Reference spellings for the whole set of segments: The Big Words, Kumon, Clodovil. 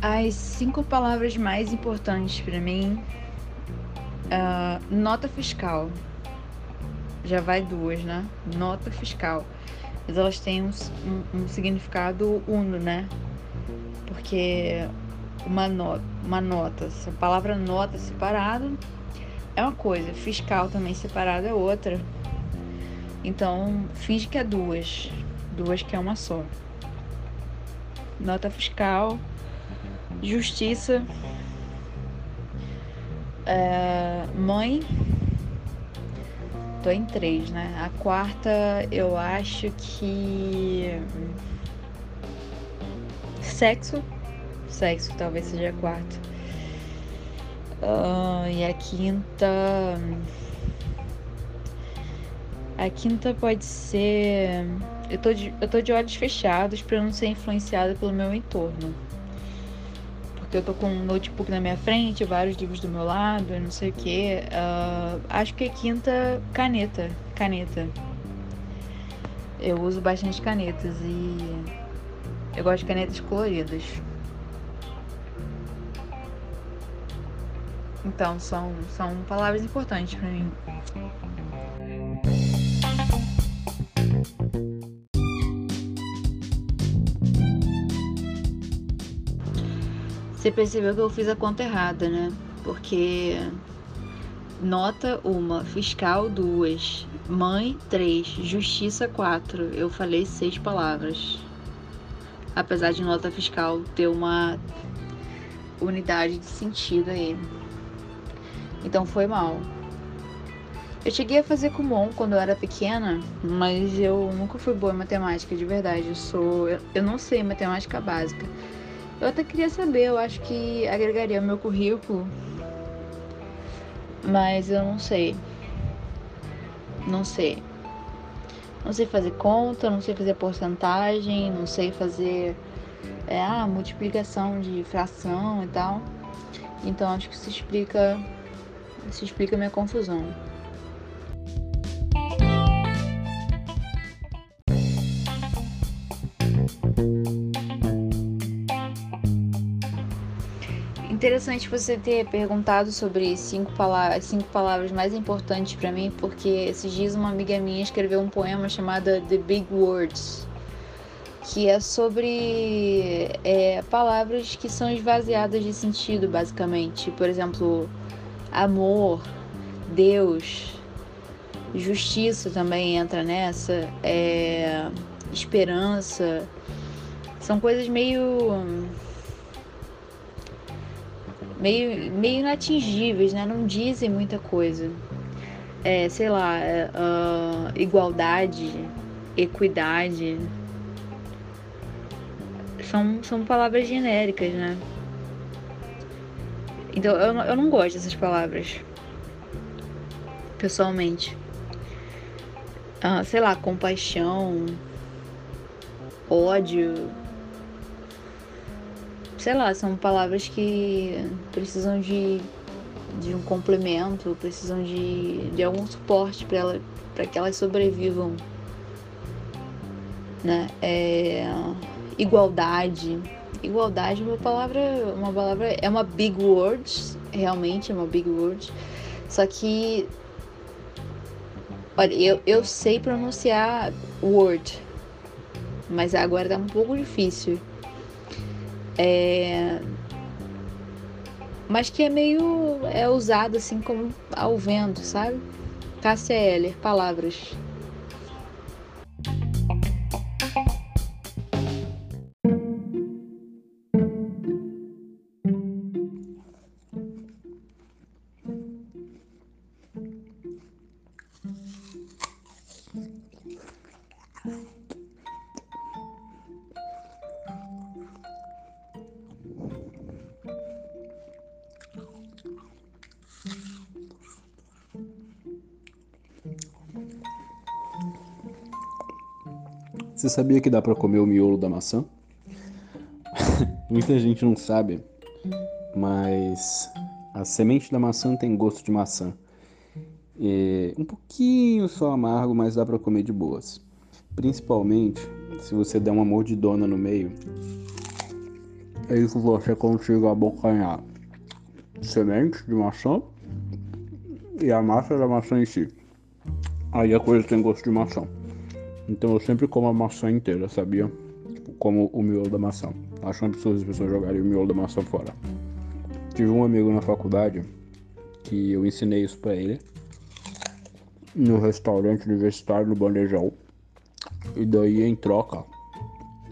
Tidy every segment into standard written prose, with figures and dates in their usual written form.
As 5 palavras mais importantes para mim, nota fiscal, já vai 2, né? Nota fiscal, mas elas têm um significado uno, né? Porque uma nota, a palavra nota separado é uma coisa, fiscal também separado é outra, então finge que é duas que é uma só. Nota fiscal, justiça, mãe, tô em 3, né? A quarta eu acho que sexo talvez seja a quarta, e a quinta pode ser, eu tô de olhos fechados para não ser influenciada pelo meu entorno, porque eu tô com um notebook na minha frente, vários livros do meu lado, não sei o que. Acho que a quinta, caneta. Eu uso bastante canetas e eu gosto de canetas coloridas. Então, são palavras importantes para mim. Você percebeu que eu fiz a conta errada, né? Porque nota 1, fiscal 2, mãe 3, justiça 4. Eu falei 6 palavras. Apesar de nota fiscal ter uma unidade de sentido aí. Então foi mal. Eu cheguei a fazer Kumon quando eu era pequena, mas eu nunca fui boa em matemática, de verdade. Eu não sei matemática básica. Eu até queria saber, eu acho que agregaria ao meu currículo, mas eu não sei. Não sei fazer conta, não sei fazer porcentagem, não sei fazer multiplicação de fração e tal. Então acho que isso explica a minha confusão. Interessante você ter perguntado sobre 5 palavras mais importantes para mim, porque esses dias uma amiga minha escreveu um poema chamado The Big Words, que é sobre palavras que são esvaziadas de sentido, basicamente. Por exemplo, amor, Deus, justiça também entra nessa, esperança. São coisas meio inatingíveis, né? Não dizem muita coisa. Igualdade, equidade. São palavras genéricas, né? Então, eu não gosto dessas palavras, pessoalmente. Compaixão, ódio. São palavras que precisam de um complemento, precisam de algum suporte para que elas sobrevivam, né? Igualdade. Igualdade é uma palavra, é uma big word, realmente é uma big word, só que, olha, eu sei pronunciar word, mas agora tá um pouco difícil, mas que é meio, usado assim como ao vento, sabe? Cássia Eller, palavras. Você sabia que dá pra comer o miolo da maçã? Muita gente não sabe, mas a semente da maçã tem gosto de maçã. Um pouquinho só amargo, mas dá pra comer de boas. Principalmente se você der uma mordidona no meio, é isso que você consiga abocanhar semente de maçã e a massa da maçã em si. Aí a coisa tem gosto de maçã. Então eu sempre como a maçã inteira, sabia? Tipo, como o miolo da maçã. Acho um absurdo as pessoas jogarem o miolo da maçã fora. Tive um amigo na faculdade que eu ensinei isso pra ele no restaurante universitário no Bandejão. E daí, em troca,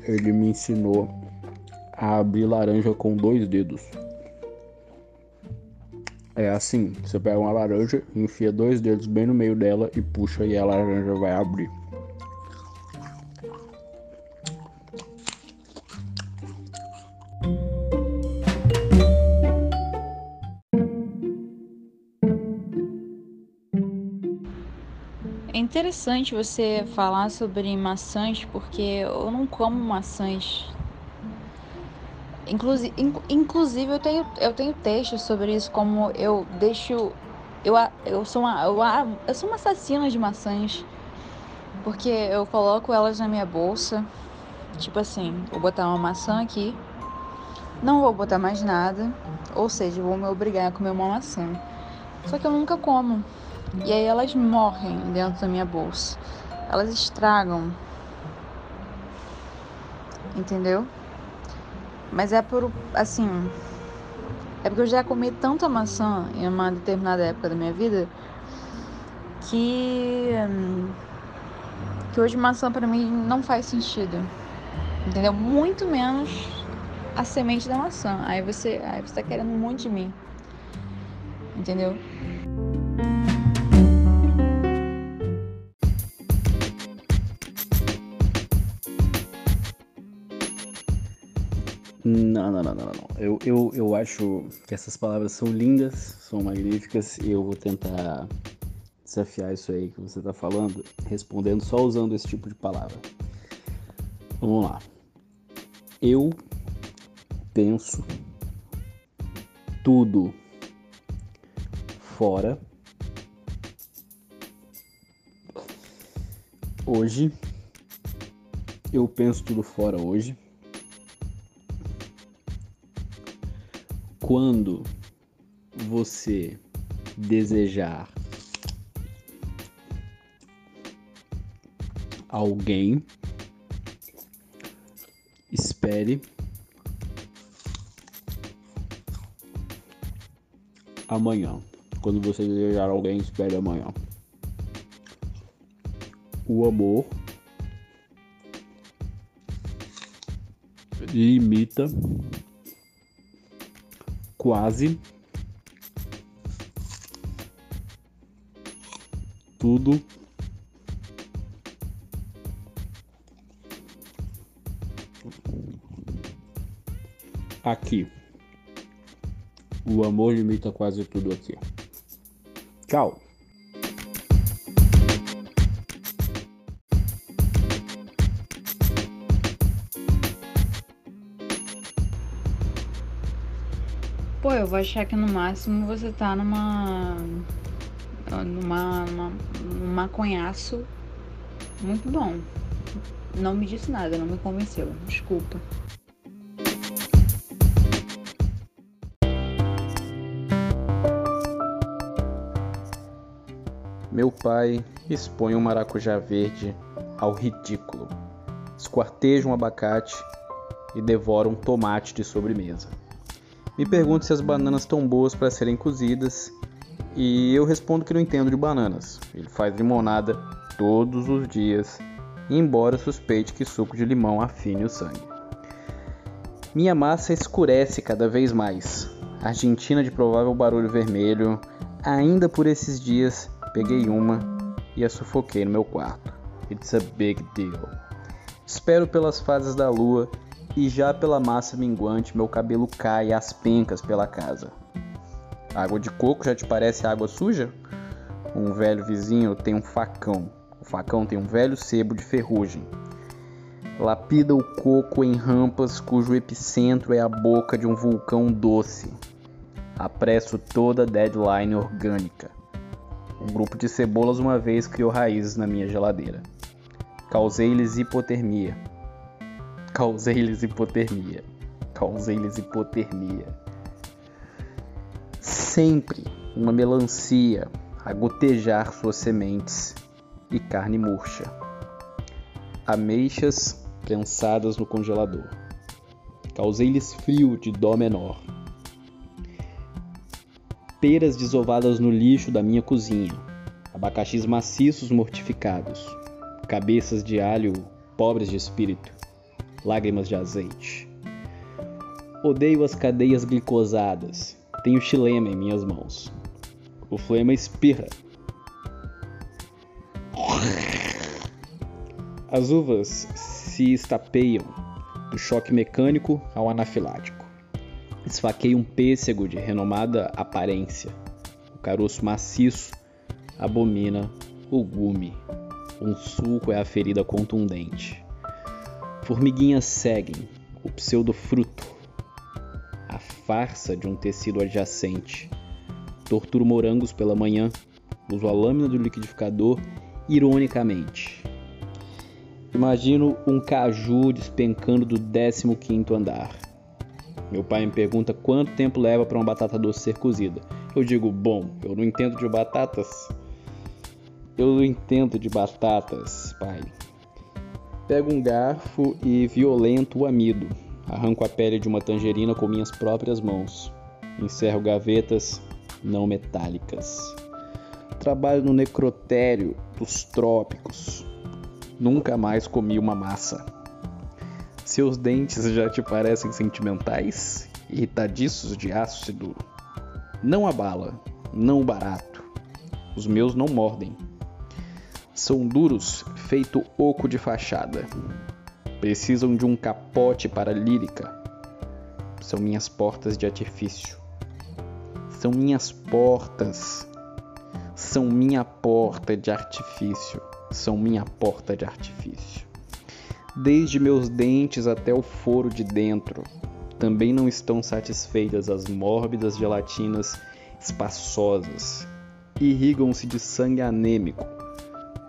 ele me ensinou a abrir laranja com 2 dedos. É assim, você pega uma laranja, enfia 2 dedos bem no meio dela e puxa, e a laranja vai abrir. É interessante você falar sobre maçãs, porque eu não como maçãs. Inclusive eu tenho textos sobre isso, como eu sou uma assassina de maçãs, porque eu coloco elas na minha bolsa, tipo assim, vou botar uma maçã aqui, não vou botar mais nada, ou seja, vou me obrigar a comer uma maçã, só que eu nunca como, e aí elas morrem dentro da minha bolsa, elas estragam, entendeu? Mas é por, assim, é porque eu já comi tanta maçã em uma determinada época da minha vida que hoje maçã pra mim não faz sentido, entendeu? Muito menos a semente da maçã. Aí você tá querendo um monte de mim, entendeu? Não. Eu acho que essas palavras são lindas, são magníficas, e eu vou tentar desafiar isso aí que você tá falando, respondendo só usando esse tipo de palavra. Vamos lá. Eu penso tudo fora hoje. Eu penso tudo fora hoje. Quando você desejar alguém, espere amanhã. Quando você desejar alguém, espere amanhã. O amor limita quase tudo aqui. O amor limita quase tudo aqui. Tchau. Pô, eu vou achar que no máximo você tá num maconhaço muito bom. Não me disse nada, não me convenceu. Desculpa. Meu pai expõe um maracujá verde ao ridículo. Esquarteja um abacate e devora um tomate de sobremesa. Me pergunto se as bananas estão boas para serem cozidas, e eu respondo que não entendo de bananas. Ele faz limonada todos os dias, embora suspeite que suco de limão afine o sangue. Minha massa escurece cada vez mais. Argentina de provável barulho vermelho. Ainda por esses dias, peguei uma e a sufoquei no meu quarto. It's a big deal. Espero pelas fases da lua. E já pela massa minguante, meu cabelo cai às pencas pela casa. Água de coco já te parece água suja? Um velho vizinho tem um facão. O facão tem um velho sebo de ferrugem. Lapida o coco em rampas cujo epicentro é a boca de um vulcão doce. Apresso toda a deadline orgânica. Um grupo de cebolas uma vez criou raízes na minha geladeira. Causei-lhes hipotermia. Sempre uma melancia a gotejar suas sementes e carne murcha. Ameixas prensadas no congelador. Causei-lhes frio de dó menor. Peras desovadas no lixo da minha cozinha. Abacaxis maciços mortificados. Cabeças de alho pobres de espírito. Lágrimas de azeite. Odeio as cadeias glicosadas. Tenho chilena em minhas mãos. O flema espirra. As uvas se estapeiam do choque mecânico ao anafilático. Esfaquei um pêssego de renomada aparência. O caroço maciço abomina o gume. Um sulco é a ferida contundente. Formiguinhas seguem o pseudofruto, a farsa de um tecido adjacente. Torturo morangos pela manhã, uso a lâmina do liquidificador ironicamente. Imagino um caju despencando do 15º andar. Meu pai me pergunta quanto tempo leva para uma batata doce ser cozida. Eu digo, bom, eu não entendo de batatas. Pai. Pego um garfo e violento o amido. Arranco a pele de uma tangerina com minhas próprias mãos. Encerro gavetas não metálicas. Trabalho no necrotério dos trópicos. Nunca mais comi uma massa. Seus dentes já te parecem sentimentais, irritadiços de ácido. Não a bala, não o barato. Os meus não mordem. São duros, feito oco de fachada. Precisam de um capote para lírica. São minhas portas de artifício. São minhas portas. São minha porta de artifício. São minha porta de artifício. Desde meus dentes até o foro de dentro. Também não estão satisfeitas as mórbidas gelatinas espaçosas. Irrigam-se de sangue anêmico.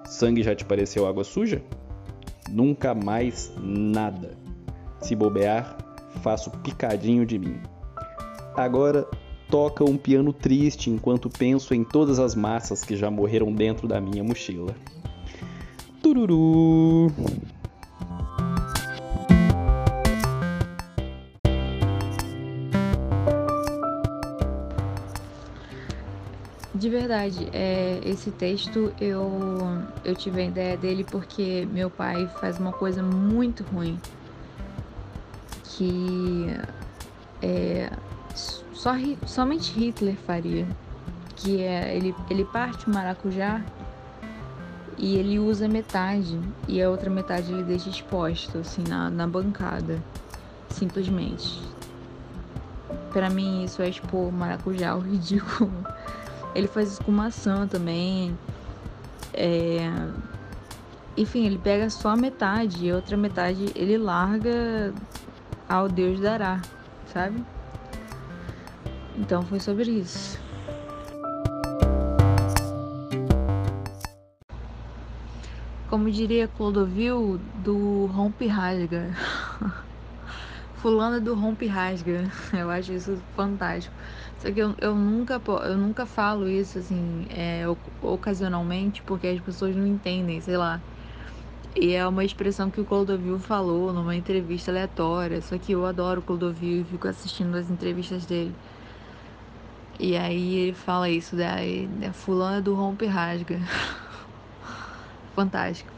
Sangue já te pareceu água suja? Nunca mais nada. Se bobear, faço picadinho de mim. Agora toca um piano triste enquanto penso em todas as massas que já morreram dentro da minha mochila. Tururu! De verdade, esse texto eu tive a ideia dele porque meu pai faz uma coisa muito ruim, que somente Hitler faria, que ele parte o maracujá e ele usa metade, e a outra metade ele deixa exposta, assim, na bancada, simplesmente. Pra mim isso é expor maracujá ao ridículo. Ele faz isso com maçã também. Enfim, ele pega só a metade e a outra metade ele larga ao Deus dará, sabe? Então foi sobre isso. Como diria Clodovil, do rompe rasga. Fulana do rompe rasga. Eu acho isso fantástico. Só que eu nunca falo isso, assim, ocasionalmente, porque as pessoas não entendem, sei lá. E é uma expressão que o Clodovil falou numa entrevista aleatória. Só que eu adoro o Clodovil e fico assistindo as entrevistas dele. E aí ele fala isso, daí é fulana do rompe rasga. Fantástico.